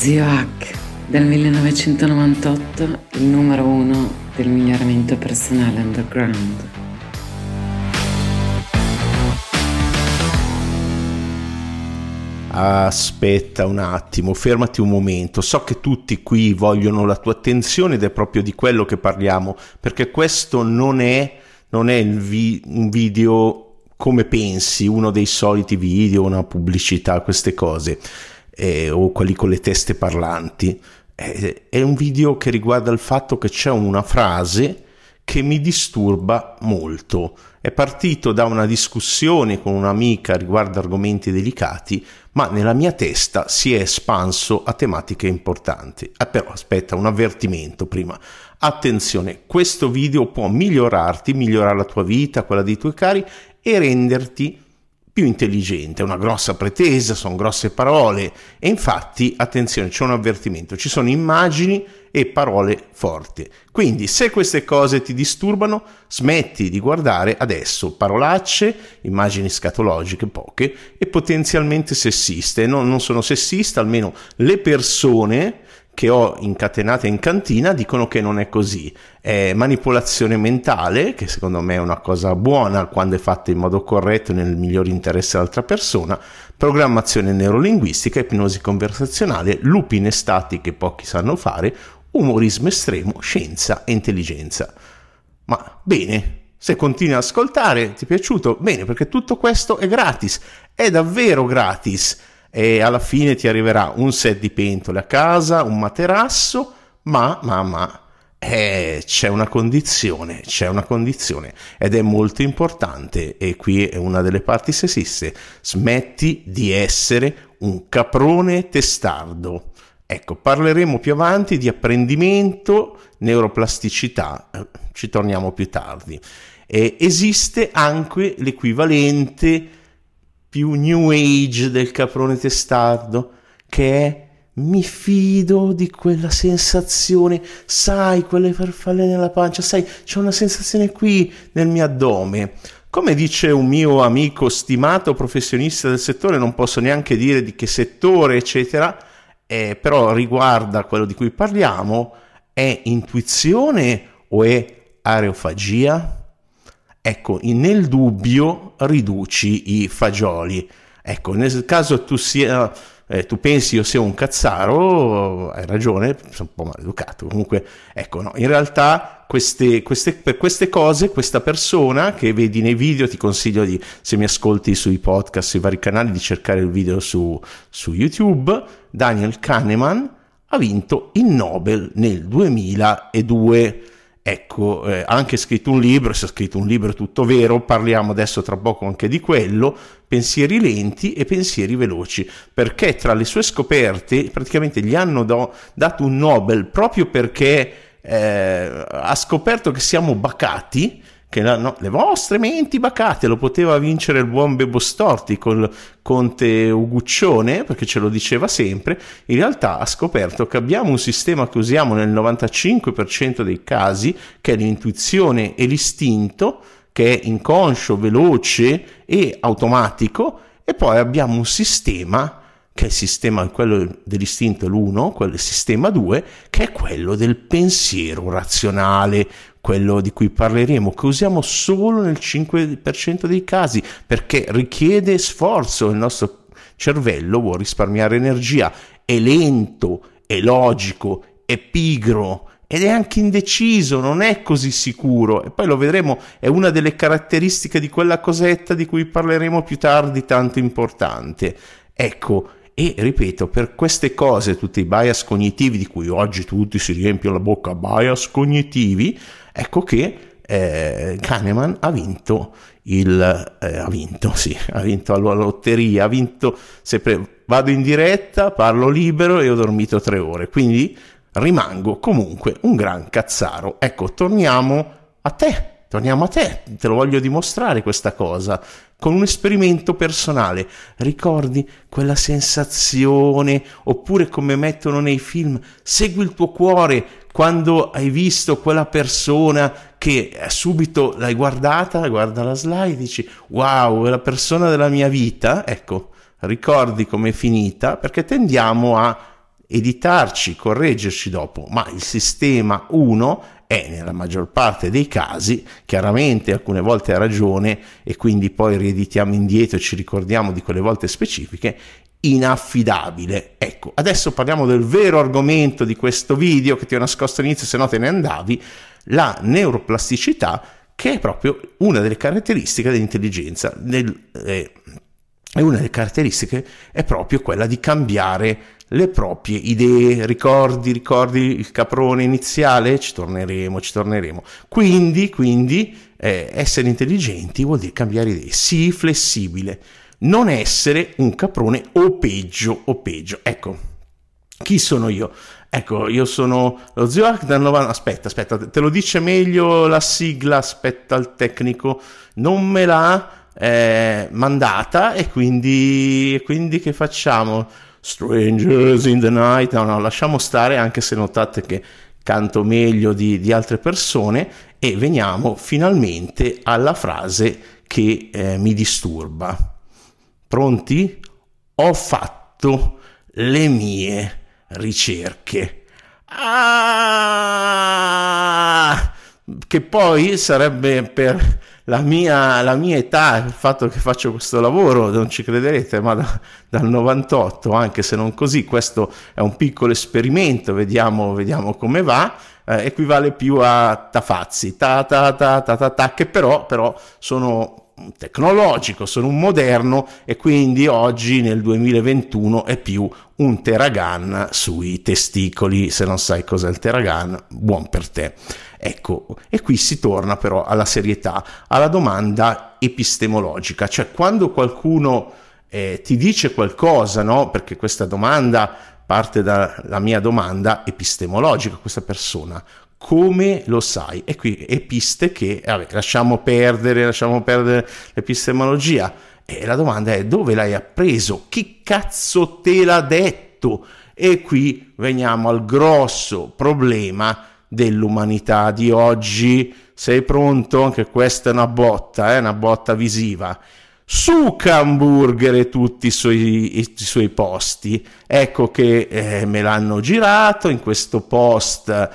Zio Hack, dal 1998 il numero 1 del miglioramento personale underground. Aspetta un attimo, fermati un momento. So che tutti qui vogliono la tua attenzione ed è proprio di quello che parliamo, perché questo non è un video come pensi, uno dei soliti video, una pubblicità, queste cose, o quelli con le teste parlanti. È un video che riguarda il fatto che c'è una frase che mi disturba molto. È partito da una discussione con un'amica riguardo argomenti delicati, ma nella mia testa si è espanso a tematiche importanti. Però aspetta, un avvertimento prima. Attenzione, questo video può migliorarti, migliorare la tua vita, quella dei tuoi cari e renderti più intelligente. È una grossa pretesa, sono grosse parole e infatti, attenzione, c'è un avvertimento, ci sono immagini e parole forti. Quindi se queste cose ti disturbano, smetti di guardare adesso parolacce, immagini scatologiche poche e potenzialmente sessiste. Non sono sessista, almeno le persone che ho incatenate in cantina dicono che non è così. È manipolazione mentale, che secondo me è una cosa buona quando è fatta in modo corretto nel miglior interesse dell'altra persona, programmazione neurolinguistica, ipnosi conversazionale, lupine statiche pochi sanno fare, umorismo estremo, scienza e intelligenza. Ma bene, se continui ad ascoltare, ti è piaciuto? Bene, perché tutto questo è gratis, è davvero gratis. E alla fine ti arriverà un set di pentole a casa, un materasso, ma c'è una condizione ed è molto importante, e qui è una delle parti sessiste: smetti di essere un caprone testardo. Ecco, parleremo più avanti di apprendimento, neuroplasticità, ci torniamo più tardi. Esiste anche l'equivalente più new age del caprone testardo, che è mi fido di quella sensazione, sai, quelle farfalle nella pancia, sai, c'è una sensazione qui nel mio addome. Come dice un mio amico stimato professionista del settore, non posso neanche dire di che settore eccetera, però riguarda quello di cui parliamo, è intuizione o è areofagia? Ecco, nel dubbio riduci i fagioli. Ecco, nel caso tu pensi io sia un cazzaro, hai ragione, sono un po' maleducato. Comunque, ecco, no, in realtà per queste cose, questa persona che vedi nei video, ti consiglio di, se mi ascolti sui podcast, sui vari canali, di cercare il video su YouTube, Daniel Kahneman ha vinto il Nobel nel 2002. Ecco, ha anche scritto un libro, si è scritto un libro, è tutto vero, parliamo adesso tra poco anche di quello, pensieri lenti e pensieri veloci, perché tra le sue scoperte praticamente gli hanno dato un Nobel proprio perché ha scoperto che siamo bacati, che le vostre menti bacate, lo poteva vincere il buon Bebo Storti col conte Uguccione, perché ce lo diceva sempre. In realtà ha scoperto che abbiamo un sistema che usiamo nel 95% dei casi, che è l'intuizione e l'istinto, che è inconscio, veloce e automatico, e poi abbiamo un sistema che è il sistema, quello dell'istinto, l'1, quello del sistema 2, che è quello del pensiero razionale, quello di cui parleremo, che usiamo solo nel 5% dei casi, perché richiede sforzo, il nostro cervello vuole risparmiare energia, è lento, è logico, è pigro, ed è anche indeciso, non è così sicuro, e poi lo vedremo, è una delle caratteristiche di quella cosetta di cui parleremo più tardi, tanto importante. Ecco, e ripeto, per queste cose, tutti i bias cognitivi di cui oggi tutti si riempiono la bocca, bias cognitivi, ecco che Kahneman ha vinto la lotteria, ha vinto, sempre vado in diretta, parlo libero e ho dormito 3 ore, quindi rimango comunque un gran cazzaro. Ecco, torniamo a te, te lo voglio dimostrare questa cosa con un esperimento personale. Ricordi quella sensazione, oppure come mettono nei film, segui il tuo cuore, quando hai visto quella persona che subito l'hai guardata, guarda la slide, dici wow, è la persona della mia vita. Ecco, ricordi com'è finita, perché tendiamo a editarci, correggerci dopo, ma il sistema 1 è nella maggior parte dei casi, chiaramente alcune volte ha ragione e quindi poi rieditiamo indietro e ci ricordiamo di quelle volte specifiche, inaffidabile. Ecco, adesso parliamo del vero argomento di questo video che ti ho nascosto all'inizio, se no te ne andavi, la neuroplasticità, che è proprio una delle caratteristiche dell'intelligenza. E una delle caratteristiche è proprio quella di cambiare le proprie idee, ricordi il caprone iniziale, ci torneremo. Quindi, essere intelligenti vuol dire cambiare idee, sii flessibile, non essere un caprone o peggio. Ecco, chi sono io? Ecco, io sono lo Zio Hack dal 90. Aspetta, te lo dice meglio la sigla, aspetta il tecnico, non me l'ha mandata e quindi che facciamo? Strangers in the night, no, lasciamo stare, anche se notate che canto meglio di altre persone, e veniamo finalmente alla frase che mi disturba. Pronti? Ho fatto le mie ricerche. Che poi sarebbe per la mia età, il fatto che faccio questo lavoro, non ci crederete, ma dal 98, anche se non così, questo è un piccolo esperimento, vediamo come va, equivale più a tafazzi, che però sono tecnologico, sono un moderno e quindi oggi nel 2021 è più un teragan sui testicoli. Se non sai cos'è il teragan, buon per te. Ecco, e qui si torna però alla serietà, alla domanda epistemologica, cioè quando qualcuno ti dice qualcosa, no? Perché questa domanda parte dalla mia domanda epistemologica, questa persona come lo sai? E qui episte che, lasciamo perdere l'epistemologia, e la domanda è: dove l'hai appreso? Chi cazzo te l'ha detto? E qui veniamo al grosso problema dell'umanità di oggi. Sei pronto? Anche questa è una botta visiva. Suca hamburger e tutti i suoi posti. Ecco che me l'hanno girato in questo post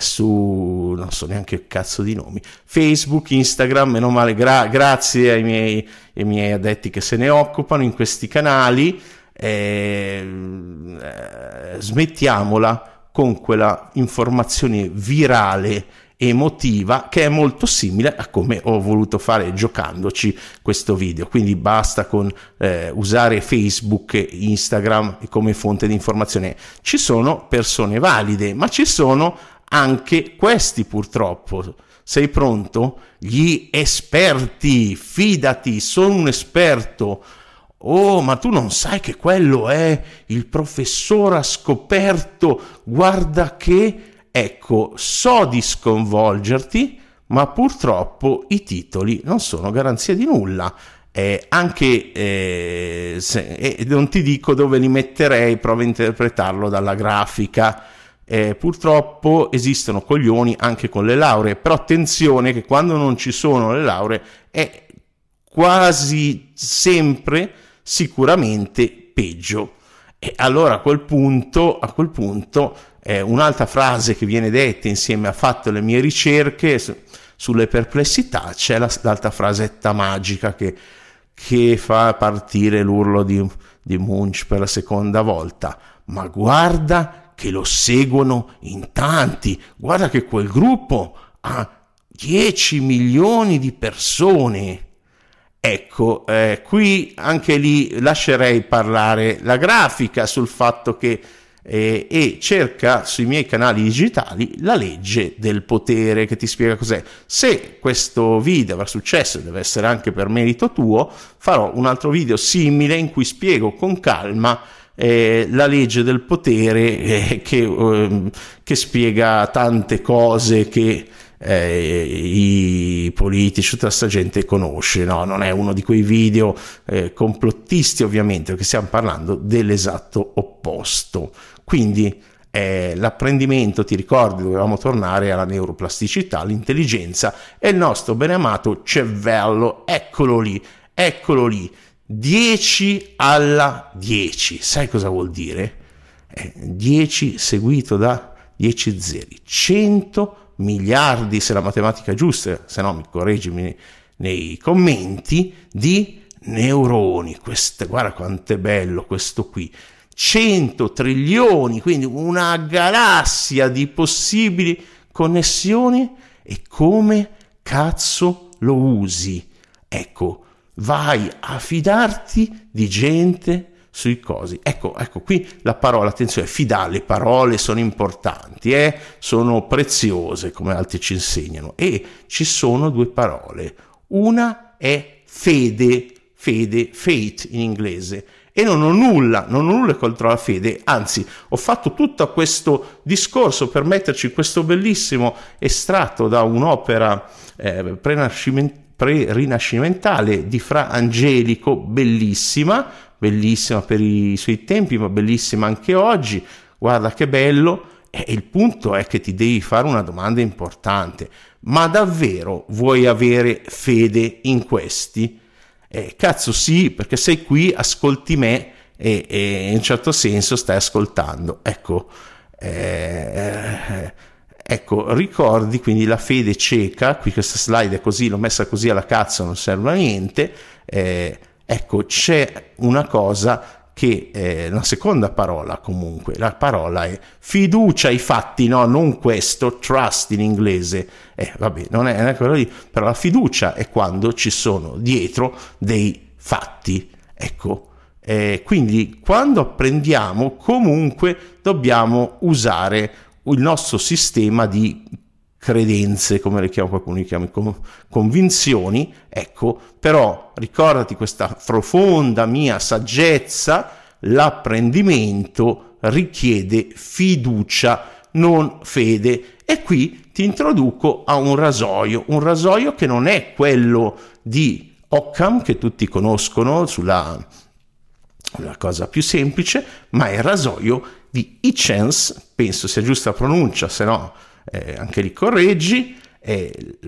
su, non so neanche che cazzo di nomi, Facebook, Instagram, meno male, grazie ai miei addetti che se ne occupano in questi canali. Smettiamola con quella informazione virale emotiva che è molto simile a come ho voluto fare giocandoci questo video, quindi basta con usare Facebook e Instagram come fonte di informazione. Ci sono persone valide, ma ci sono anche questi, purtroppo. Sei pronto? Gli esperti, fidati, sono un esperto. Oh, ma tu non sai che quello è il professore, ha scoperto, guarda che... Ecco, so di sconvolgerti, ma purtroppo i titoli non sono garanzia di nulla. Non ti dico dove li metterei, prova a interpretarlo dalla grafica. Purtroppo esistono coglioni anche con le lauree, però attenzione che quando non ci sono le lauree è quasi sempre sicuramente peggio. E allora a quel punto un'altra frase che viene detta insieme a fatto le mie ricerche sulle perplessità, c'è l'altra frasetta magica che fa partire l'urlo di Munch per la seconda volta. Ma guarda che lo seguono in tanti, guarda che quel gruppo ha 10 milioni di persone. Ecco, qui anche lì lascerei parlare la grafica sul fatto che e cerca sui miei canali digitali la legge del potere che ti spiega cos'è. Se questo video avrà successo, deve essere anche per merito tuo, farò un altro video simile in cui spiego con calma la legge del potere che spiega tante cose che i politici, tutta questa gente conosce, no? Non è uno di quei video complottisti, ovviamente, perché stiamo parlando dell'esatto opposto. Quindi l'apprendimento, ti ricordi, dovevamo tornare alla neuroplasticità, all'intelligenza e il nostro benamato cervello, eccolo lì, 10/10. Sai cosa vuol dire? 10 seguito da 10 zeri, 100 miliardi, se la matematica è giusta, se no mi correggimi nei commenti, di neuroni. Guarda quanto è bello questo qui, 100 trilioni, quindi una galassia di possibili connessioni, e come cazzo lo usi? Ecco, vai a fidarti di gente sui cosi. Ecco qui la parola, attenzione, fidare, le parole sono importanti, sono preziose, come altri ci insegnano, e ci sono due parole, una è fede, faith in inglese, e non ho nulla contro la fede, anzi ho fatto tutto questo discorso per metterci questo bellissimo estratto da un'opera pre-rinascimentale di Fra Angelico, bellissima per i suoi tempi, ma bellissima anche oggi. Guarda che bello. E il punto è che ti devi fare una domanda importante: ma davvero vuoi avere fede in questi? Cazzo sì, perché sei qui, ascolti me e in un certo senso stai ascoltando. Ecco, ricordi quindi la fede cieca. Qui questa slide è così, l'ho messa così alla cazzo, non serve a niente. Ecco, c'è una cosa che è una seconda parola, comunque la parola è fiducia ai fatti, no, non questo, trust in inglese, vabbè, non è quello lì, però la fiducia è quando ci sono dietro dei fatti. Ecco, quindi quando apprendiamo comunque dobbiamo usare il nostro sistema di credenze, come le chiama qualcuno, le chiama convinzioni, ecco, però ricordati questa profonda mia saggezza: l'apprendimento richiede fiducia, non fede. E qui ti introduco a un rasoio che non è quello di Occam, che tutti conoscono sulla cosa più semplice, ma è il rasoio di Hitchens, penso sia giusta la pronuncia, se no anche lì correggi,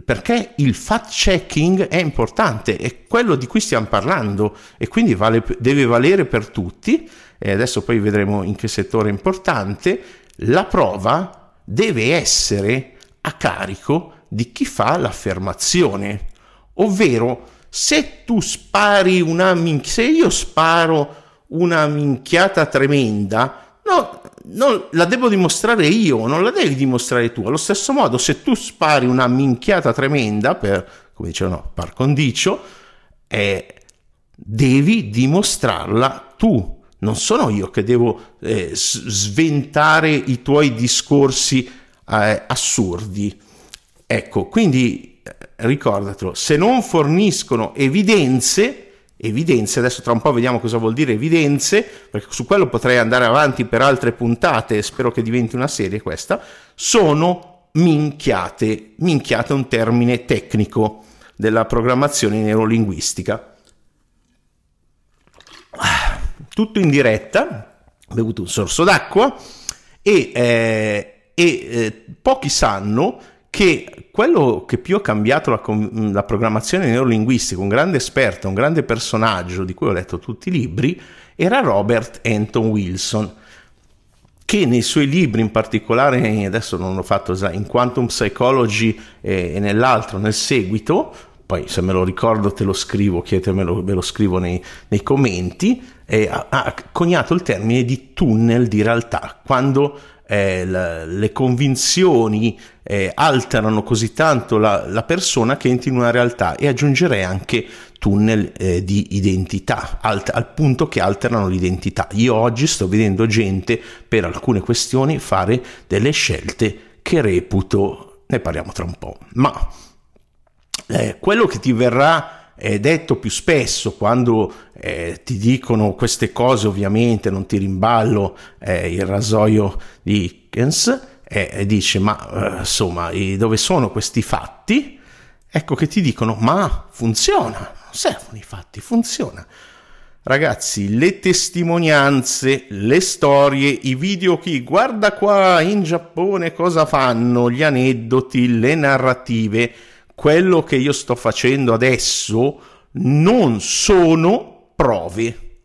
perché il fact checking è importante, è quello di cui stiamo parlando, e quindi deve valere per tutti. Adesso poi vedremo in che settore è importante. La prova deve essere a carico di chi fa l'affermazione, ovvero se tu spari se io sparo una minchiata tremenda, no, la devo dimostrare io, non la devi dimostrare tu. Allo stesso modo, se tu spari una minchiata tremenda, come dicevano, par condicio, devi dimostrarla tu. Non sono io che devo sventare i tuoi discorsi assurdi. Ecco, quindi ricordatelo, se non forniscono evidenze, adesso tra un po' vediamo cosa vuol dire evidenze, perché su quello potrei andare avanti per altre puntate, spero che diventi una serie questa. Sono minchiate, un termine tecnico della programmazione neurolinguistica. Tutto in diretta, ho bevuto un sorso d'acqua e pochi sanno che quello che più ha cambiato la programmazione neurolinguistica, un grande esperto, un grande personaggio di cui ho letto tutti i libri, era Robert Anton Wilson, che nei suoi libri, in particolare, adesso non l'ho fatto, in Quantum Psychology e nell'altro, nel seguito, poi se me lo ricordo te lo scrivo, chiedetemelo, ve lo scrivo nei commenti, ha coniato il termine di tunnel di realtà, quando le convinzioni alterano così tanto la persona che entra in una realtà, e aggiungerei anche tunnel di identità, al punto che alterano l'identità. Io oggi sto vedendo gente per alcune questioni fare delle scelte che reputo, ne parliamo tra un po', ma quello che ti verrà è detto più spesso quando ti dicono queste cose, ovviamente non ti rimballo il rasoio di Hitchens, e dice ma insomma dove sono questi fatti? Ecco che ti dicono ma funziona, non servono i fatti, funziona. Ragazzi, le testimonianze, le storie, i video qui, guarda qua in Giappone cosa fanno, gli aneddoti, le narrative. Quello che io sto facendo adesso non sono prove,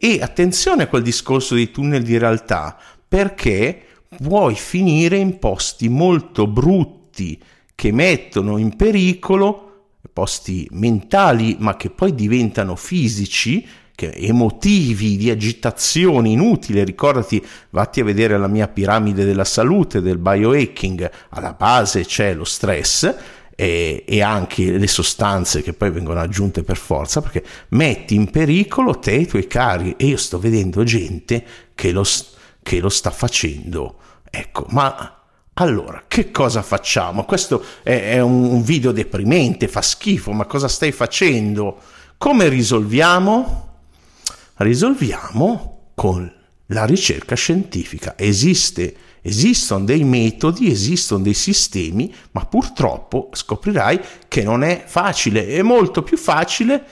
E attenzione a quel discorso dei tunnel di realtà, perché puoi finire in posti molto brutti che mettono in pericolo posti mentali, ma che poi diventano fisici, che emotivi, di agitazione inutile. Ricordati, vatti a vedere la mia piramide della salute del biohacking, alla base c'è lo stress e anche le sostanze che poi vengono aggiunte per forza, perché metti in pericolo te e i tuoi cari. E io sto vedendo gente che lo sta facendo, ecco. Ma allora, che cosa facciamo? Questo è un video deprimente, fa schifo, ma cosa stai facendo? Come risolviamo? Risolviamo con la ricerca scientifica. Esistono dei metodi, esistono dei sistemi, ma purtroppo scoprirai che non è facile. È molto più facile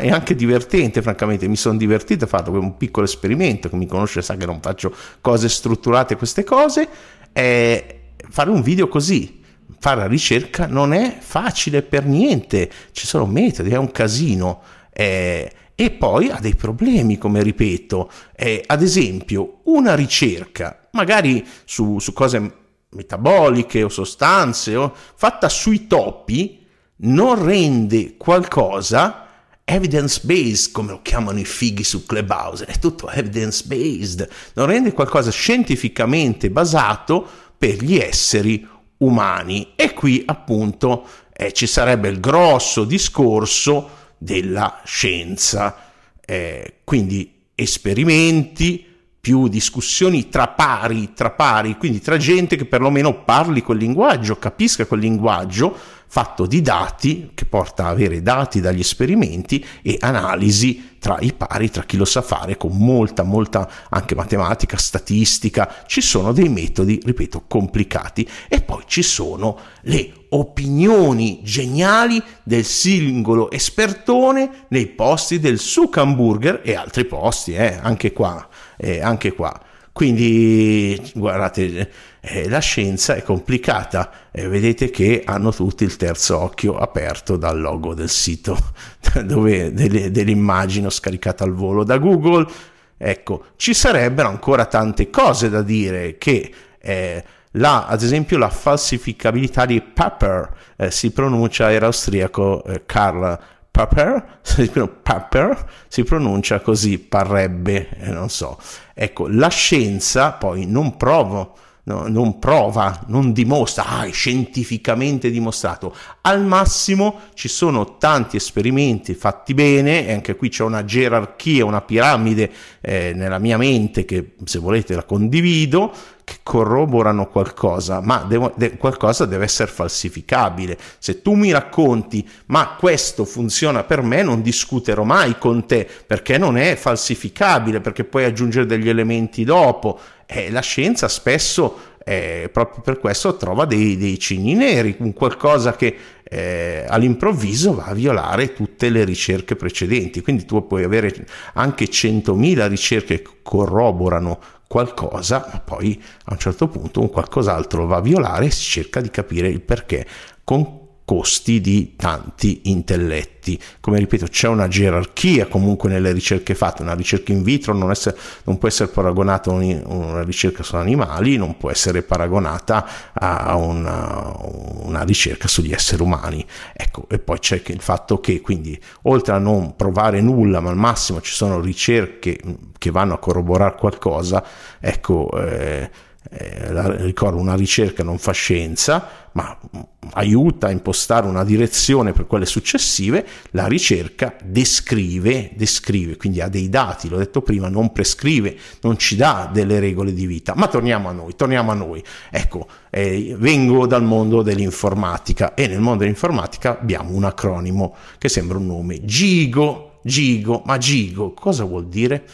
e anche divertente, francamente. Mi sono divertito a farlo, un piccolo esperimento. Chi mi conosce sa che non faccio cose strutturate, queste cose. Fare un video così, fare la ricerca non è facile per niente, ci sono metodi, è un casino, e poi ha dei problemi, come ripeto, ad esempio una ricerca magari su cose metaboliche o sostanze fatta sui topi non rende qualcosa evidence-based, come lo chiamano i fighi su Clubhouse, è tutto evidence-based, non rende qualcosa scientificamente basato per gli esseri umani. E qui appunto ci sarebbe il grosso discorso della scienza, quindi esperimenti più discussioni tra pari, quindi tra gente che perlomeno parli quel linguaggio, capisca quel linguaggio, fatto di dati, che porta a avere dati dagli esperimenti e analisi tra i pari, tra chi lo sa fare, con molta anche matematica, statistica. Ci sono dei metodi, ripeto, complicati, e poi ci sono le opinioni geniali del singolo espertone nei posti del Zuckerberg e altri posti, anche qua. Quindi guardate, la scienza è complicata, vedete che hanno tutti il terzo occhio aperto dal logo del sito, dove dell'immagine scaricata al volo da Google. Ecco, ci sarebbero ancora tante cose da dire, che ad esempio la falsificabilità di Popper, si pronuncia, era austriaco, Karl Popper, si pronuncia così, parrebbe, non so. Ecco, la scienza poi non prova, non dimostra, è scientificamente dimostrato. Al massimo ci sono tanti esperimenti fatti bene, e anche qui c'è una gerarchia, una piramide nella mia mente, che se volete la condivido, che corroborano qualcosa, ma qualcosa deve essere falsificabile. Se tu mi racconti ma questo funziona per me, non discuterò mai con te, perché non è falsificabile, perché puoi aggiungere degli elementi dopo. La scienza spesso proprio per questo trova dei cigni neri, un qualcosa che all'improvviso va a violare tutte le ricerche precedenti. Quindi tu puoi avere anche 100.000 ricerche che corroborano qualcosa, ma poi a un certo punto un qualcos'altro va a violare e si cerca di capire il perché, con costi di tanti intelletti. Come ripeto, c'è una gerarchia comunque nelle ricerche fatte. Una ricerca in vitro non può essere paragonata a una ricerca su animali, non può essere paragonata a una ricerca sugli esseri umani, ecco. E poi c'è il fatto che, quindi, oltre a non provare nulla, ma al massimo ci sono ricerche che vanno a corroborare qualcosa, ecco. Ricordo, una ricerca non fa scienza, ma aiuta a impostare una direzione per quelle successive. La ricerca descrive, quindi ha dei dati, l'ho detto prima, non prescrive, non ci dà delle regole di vita. Ma torniamo a noi, ecco. Vengo dal mondo dell'informatica, e nel mondo dell'informatica abbiamo un acronimo che sembra un nome, GIGO. Ma GIGO cosa vuol dire?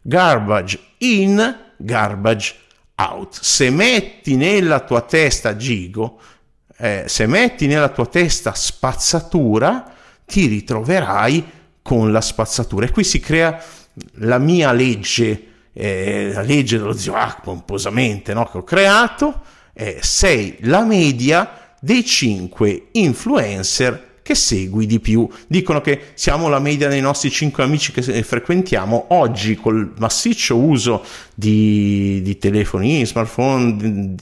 Garbage in, garbage out. Se metti nella tua testa GIGO, se metti nella tua testa spazzatura, ti ritroverai con la spazzatura. E qui si crea la mia legge, la legge dello Zio Hack, pomposamente, no? Che ho creato. Sei la media dei 5 influencer che segui di più. Dicono che siamo la media dei nostri 5 amici che frequentiamo. Oggi, col massiccio uso di telefoni, smartphone,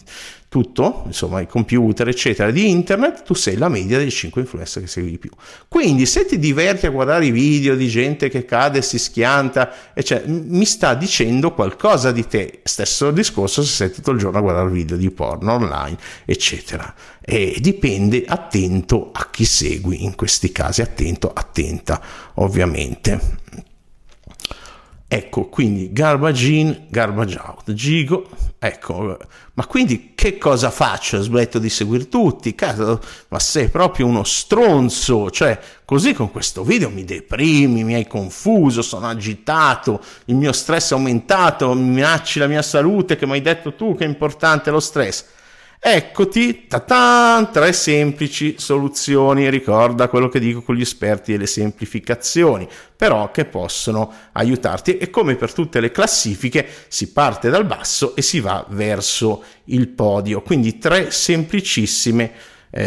tutto, insomma, i computer, eccetera, di internet, tu sei la media dei 5 influencer che segui di più. Quindi se ti diverti a guardare i video di gente che cade, si schianta, eccetera, mi sta dicendo qualcosa di te. Stesso discorso se sei tutto il giorno a guardare video di porno online, eccetera. E dipende, attento a chi segui in questi casi, attento, attenta, ovviamente. Ecco, quindi garbage in, garbage out, GIGO, ecco, ma quindi che cosa faccio? Smetto di seguire tutti? Cazzo, ma sei proprio uno stronzo, cioè così con questo video mi deprimi, mi hai confuso, sono agitato, il mio stress è aumentato, minacci la mia salute che mi hai detto tu che è importante lo stress. Eccoti, ta-tan, 3 semplici soluzioni, ricorda quello che dico con gli esperti e le semplificazioni, però che possono aiutarti, e come per tutte le classifiche si parte dal basso e si va verso il podio, quindi 3 semplicissime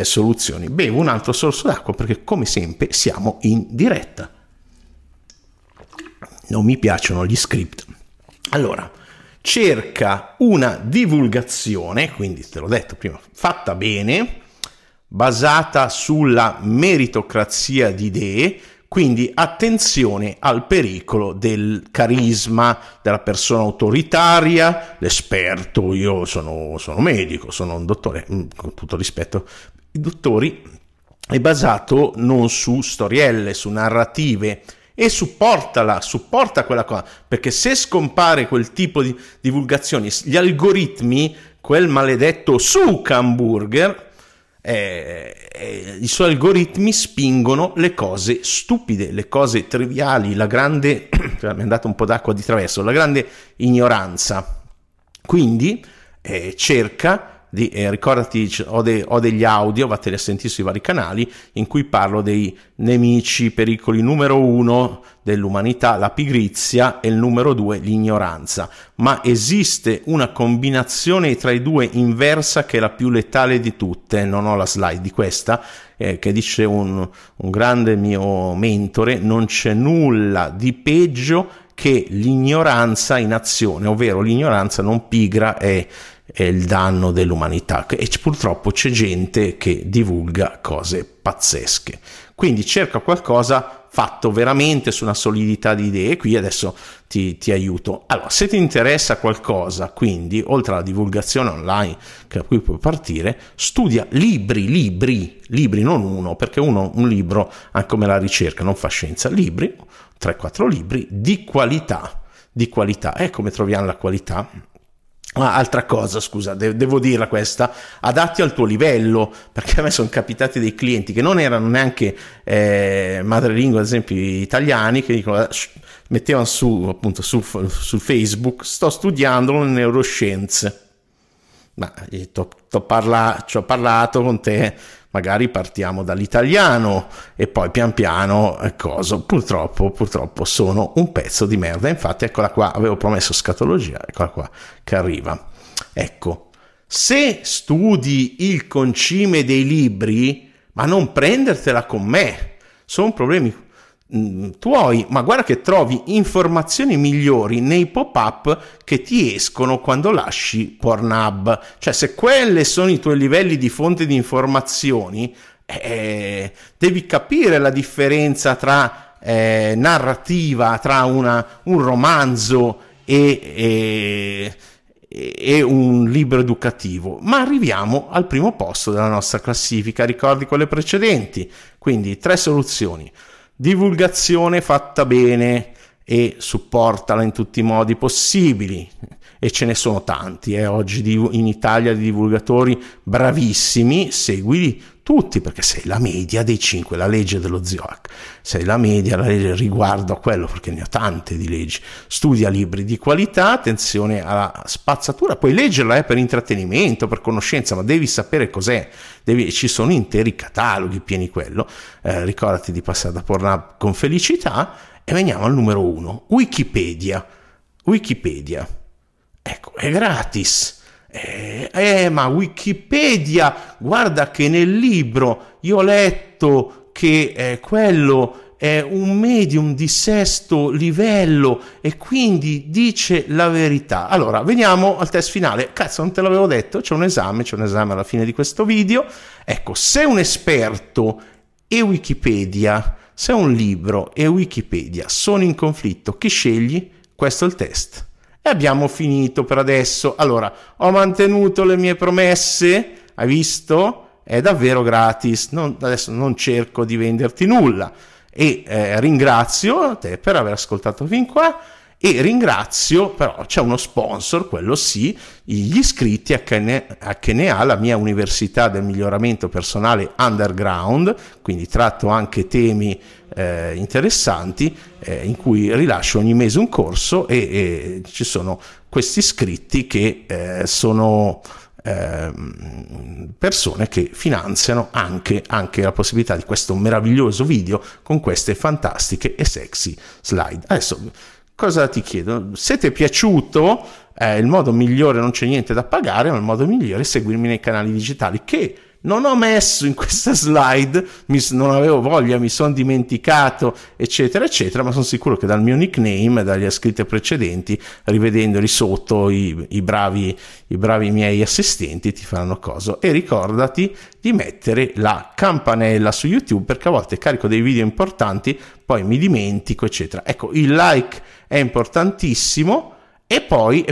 soluzioni. Bevo un altro sorso d'acqua perché come sempre siamo in diretta. Non mi piacciono gli script. Allora, cerca una divulgazione, quindi te l'ho detto prima, fatta bene, basata sulla meritocrazia di idee, quindi attenzione al pericolo del carisma, della persona autoritaria, l'esperto, io sono medico, sono un dottore, con tutto rispetto, i dottori, è basato non su storielle, su narrative, e supporta quella cosa, perché se scompare quel tipo di divulgazioni, gli algoritmi, quel maledetto Zuckerberg, i suoi algoritmi spingono le cose stupide, le cose triviali, la grande mi è andato un po' d'acqua di traverso, la grande ignoranza. Quindi cerca di, ricordati, ho degli audio, vattene a sentire sui vari canali in cui parlo dei nemici, pericoli numero 1 dell'umanità, la pigrizia, e il numero 2 l'ignoranza, ma esiste una combinazione tra i due inversa che è la più letale di tutte. Non ho la slide di questa, che dice un grande mio mentore: non c'è nulla di peggio che l'ignoranza in azione, ovvero l'ignoranza non pigra è il danno dell'umanità, e purtroppo c'è gente che divulga cose pazzesche. Quindi cerca qualcosa fatto veramente su una solidità di idee. Qui adesso ti aiuto. Allora, se ti interessa qualcosa, quindi oltre alla divulgazione online da cui puoi partire, studia libri, non uno, perché un libro, anche come la ricerca, non fa scienza, libri, 3-4 libri di qualità. Come troviamo la qualità? Altra cosa, scusa, devo dirla questa, adatti al tuo livello, perché a me sono capitati dei clienti che non erano neanche madrelingua, ad esempio italiani, che dicono, mettevano su Facebook, sto studiando le neuroscienze. Ma ci ho parlato con te, magari partiamo dall'italiano e poi pian piano purtroppo sono un pezzo di merda. Infatti eccola qua, avevo promesso scatologia, eccola qua che arriva. Ecco, se studi il concime dei libri, ma non prendertela con me, sono problemi tuoi, ma guarda che trovi informazioni migliori nei pop-up che ti escono quando lasci Pornhub. Cioè, se quelle sono i tuoi livelli di fonte di informazioni, devi capire la differenza tra narrativa, tra un romanzo e un libro educativo. Ma arriviamo al primo posto della nostra classifica, ricordi quelle precedenti, quindi 3 soluzioni: divulgazione fatta bene e supportala in tutti i modi possibili, e ce ne sono tanti oggi in Italia di divulgatori bravissimi, seguili tutti perché sei la media dei 5, la legge dello Zio Hack, sei la media, la legge riguardo a quello, perché ne ho tante di leggi. Studia libri di qualità, attenzione alla spazzatura, puoi leggerla per intrattenimento, per conoscenza, ma devi sapere cos'è, ci sono interi cataloghi pieni quello, ricordati di passare da Pornhub con felicità. E veniamo al numero 1, Wikipedia, ecco, è gratis. Ma Wikipedia, guarda che nel libro io ho letto che quello è un medium di sesto livello e quindi dice la verità. Allora, veniamo al test finale. Cazzo, non te l'avevo detto, c'è un esame alla fine di questo video. Ecco, se un esperto e Wikipedia, se un libro e Wikipedia sono in conflitto, chi scegli? Questo è il test. E abbiamo finito per adesso. Allora, ho mantenuto le mie promesse, hai visto? È davvero gratis, adesso non cerco di venderti nulla. E ringrazio te per aver ascoltato fin qua e ringrazio, però c'è uno sponsor, quello sì, gli iscritti a HNA, la mia università del miglioramento personale underground, quindi tratto anche temi interessanti, in cui rilascio ogni mese un corso e ci sono questi iscritti che sono... persone che finanziano anche la possibilità di questo meraviglioso video con queste fantastiche e sexy slide. Adesso cosa ti chiedo? Se ti è piaciuto, il modo migliore, non c'è niente da pagare, ma il modo migliore è seguirmi nei canali digitali che non ho messo in questa slide, non avevo voglia, mi sono dimenticato, eccetera, eccetera, ma sono sicuro che dal mio nickname, dagli iscritti precedenti, rivedendoli sotto i bravi miei assistenti ti faranno coso. E ricordati di mettere la campanella su YouTube, perché a volte carico dei video importanti, poi mi dimentico, eccetera. Ecco, il like è importantissimo. E poi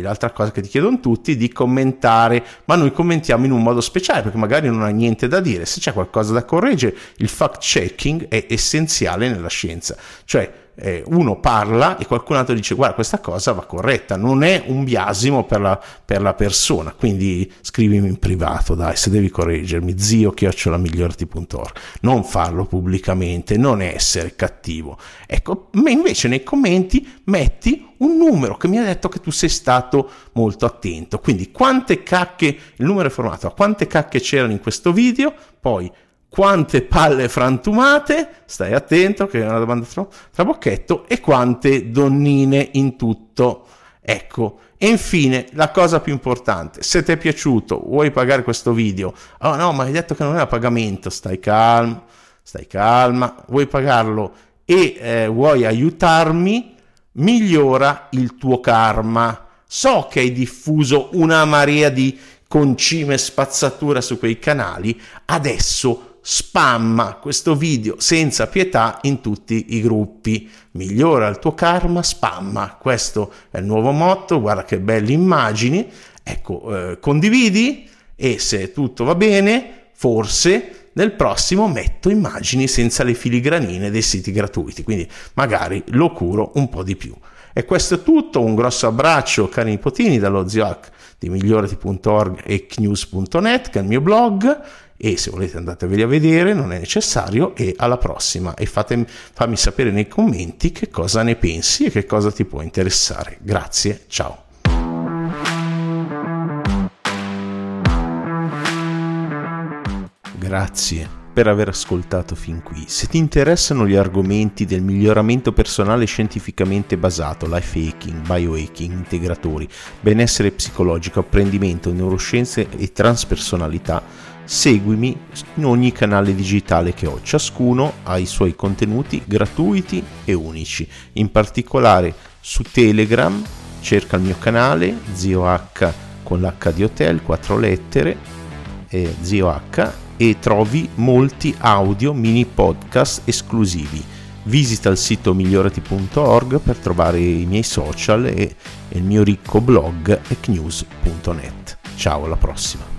l'altra cosa che ti chiedono tutti è di commentare, ma noi commentiamo in un modo speciale perché magari non hai niente da dire. Se c'è qualcosa da correggere, il fact checking è essenziale nella scienza, cioè uno parla e qualcun altro dice guarda, questa cosa va corretta, non è un biasimo per la persona, quindi scrivimi in privato, dai, se devi correggermi, zio@migliorati.org, non farlo pubblicamente, non essere cattivo. Ecco, invece nei commenti metti un numero che mi ha detto che tu sei stato molto attento, quindi quante cacche, il numero è formato a quante cacche c'erano in questo video, poi quante palle frantumate, stai attento che è una domanda trabocchetto, e quante donnine in tutto. Ecco, e infine la cosa più importante, se ti è piaciuto, vuoi pagare questo video, oh no, ma hai detto che non è a pagamento, stai calma, vuoi pagarlo e vuoi aiutarmi, migliora il tuo karma. So che hai diffuso una marea di concime e spazzatura su quei canali, adesso spamma questo video senza pietà in tutti i gruppi. Migliora il tuo karma, spamma. Questo è il nuovo motto, guarda che belle immagini. Ecco, condividi e se tutto va bene, forse... nel prossimo metto immagini senza le filigranine dei siti gratuiti, quindi magari lo curo un po' di più. E questo è tutto, un grosso abbraccio cari nipotini dallo Zio Hack di migliorati.org e hacknews.net, che è il mio blog, e se volete andateveli a vedere, non è necessario, e alla prossima, e fammi sapere nei commenti che cosa ne pensi e che cosa ti può interessare. Grazie, ciao. Grazie per aver ascoltato fin qui. Se ti interessano gli argomenti del miglioramento personale scientificamente basato, life hacking, biohacking, integratori, benessere psicologico, apprendimento, neuroscienze e transpersonalità, seguimi in ogni canale digitale che ho. Ciascuno ha i suoi contenuti gratuiti e unici. In particolare su Telegram cerca il mio canale Zio Hack con l'H di Hotel, 4 lettere, Zio Hack, e trovi molti audio mini podcast esclusivi. Visita il sito migliorati.org per trovare i miei social e il mio ricco blog hacknews.net. Ciao, alla prossima.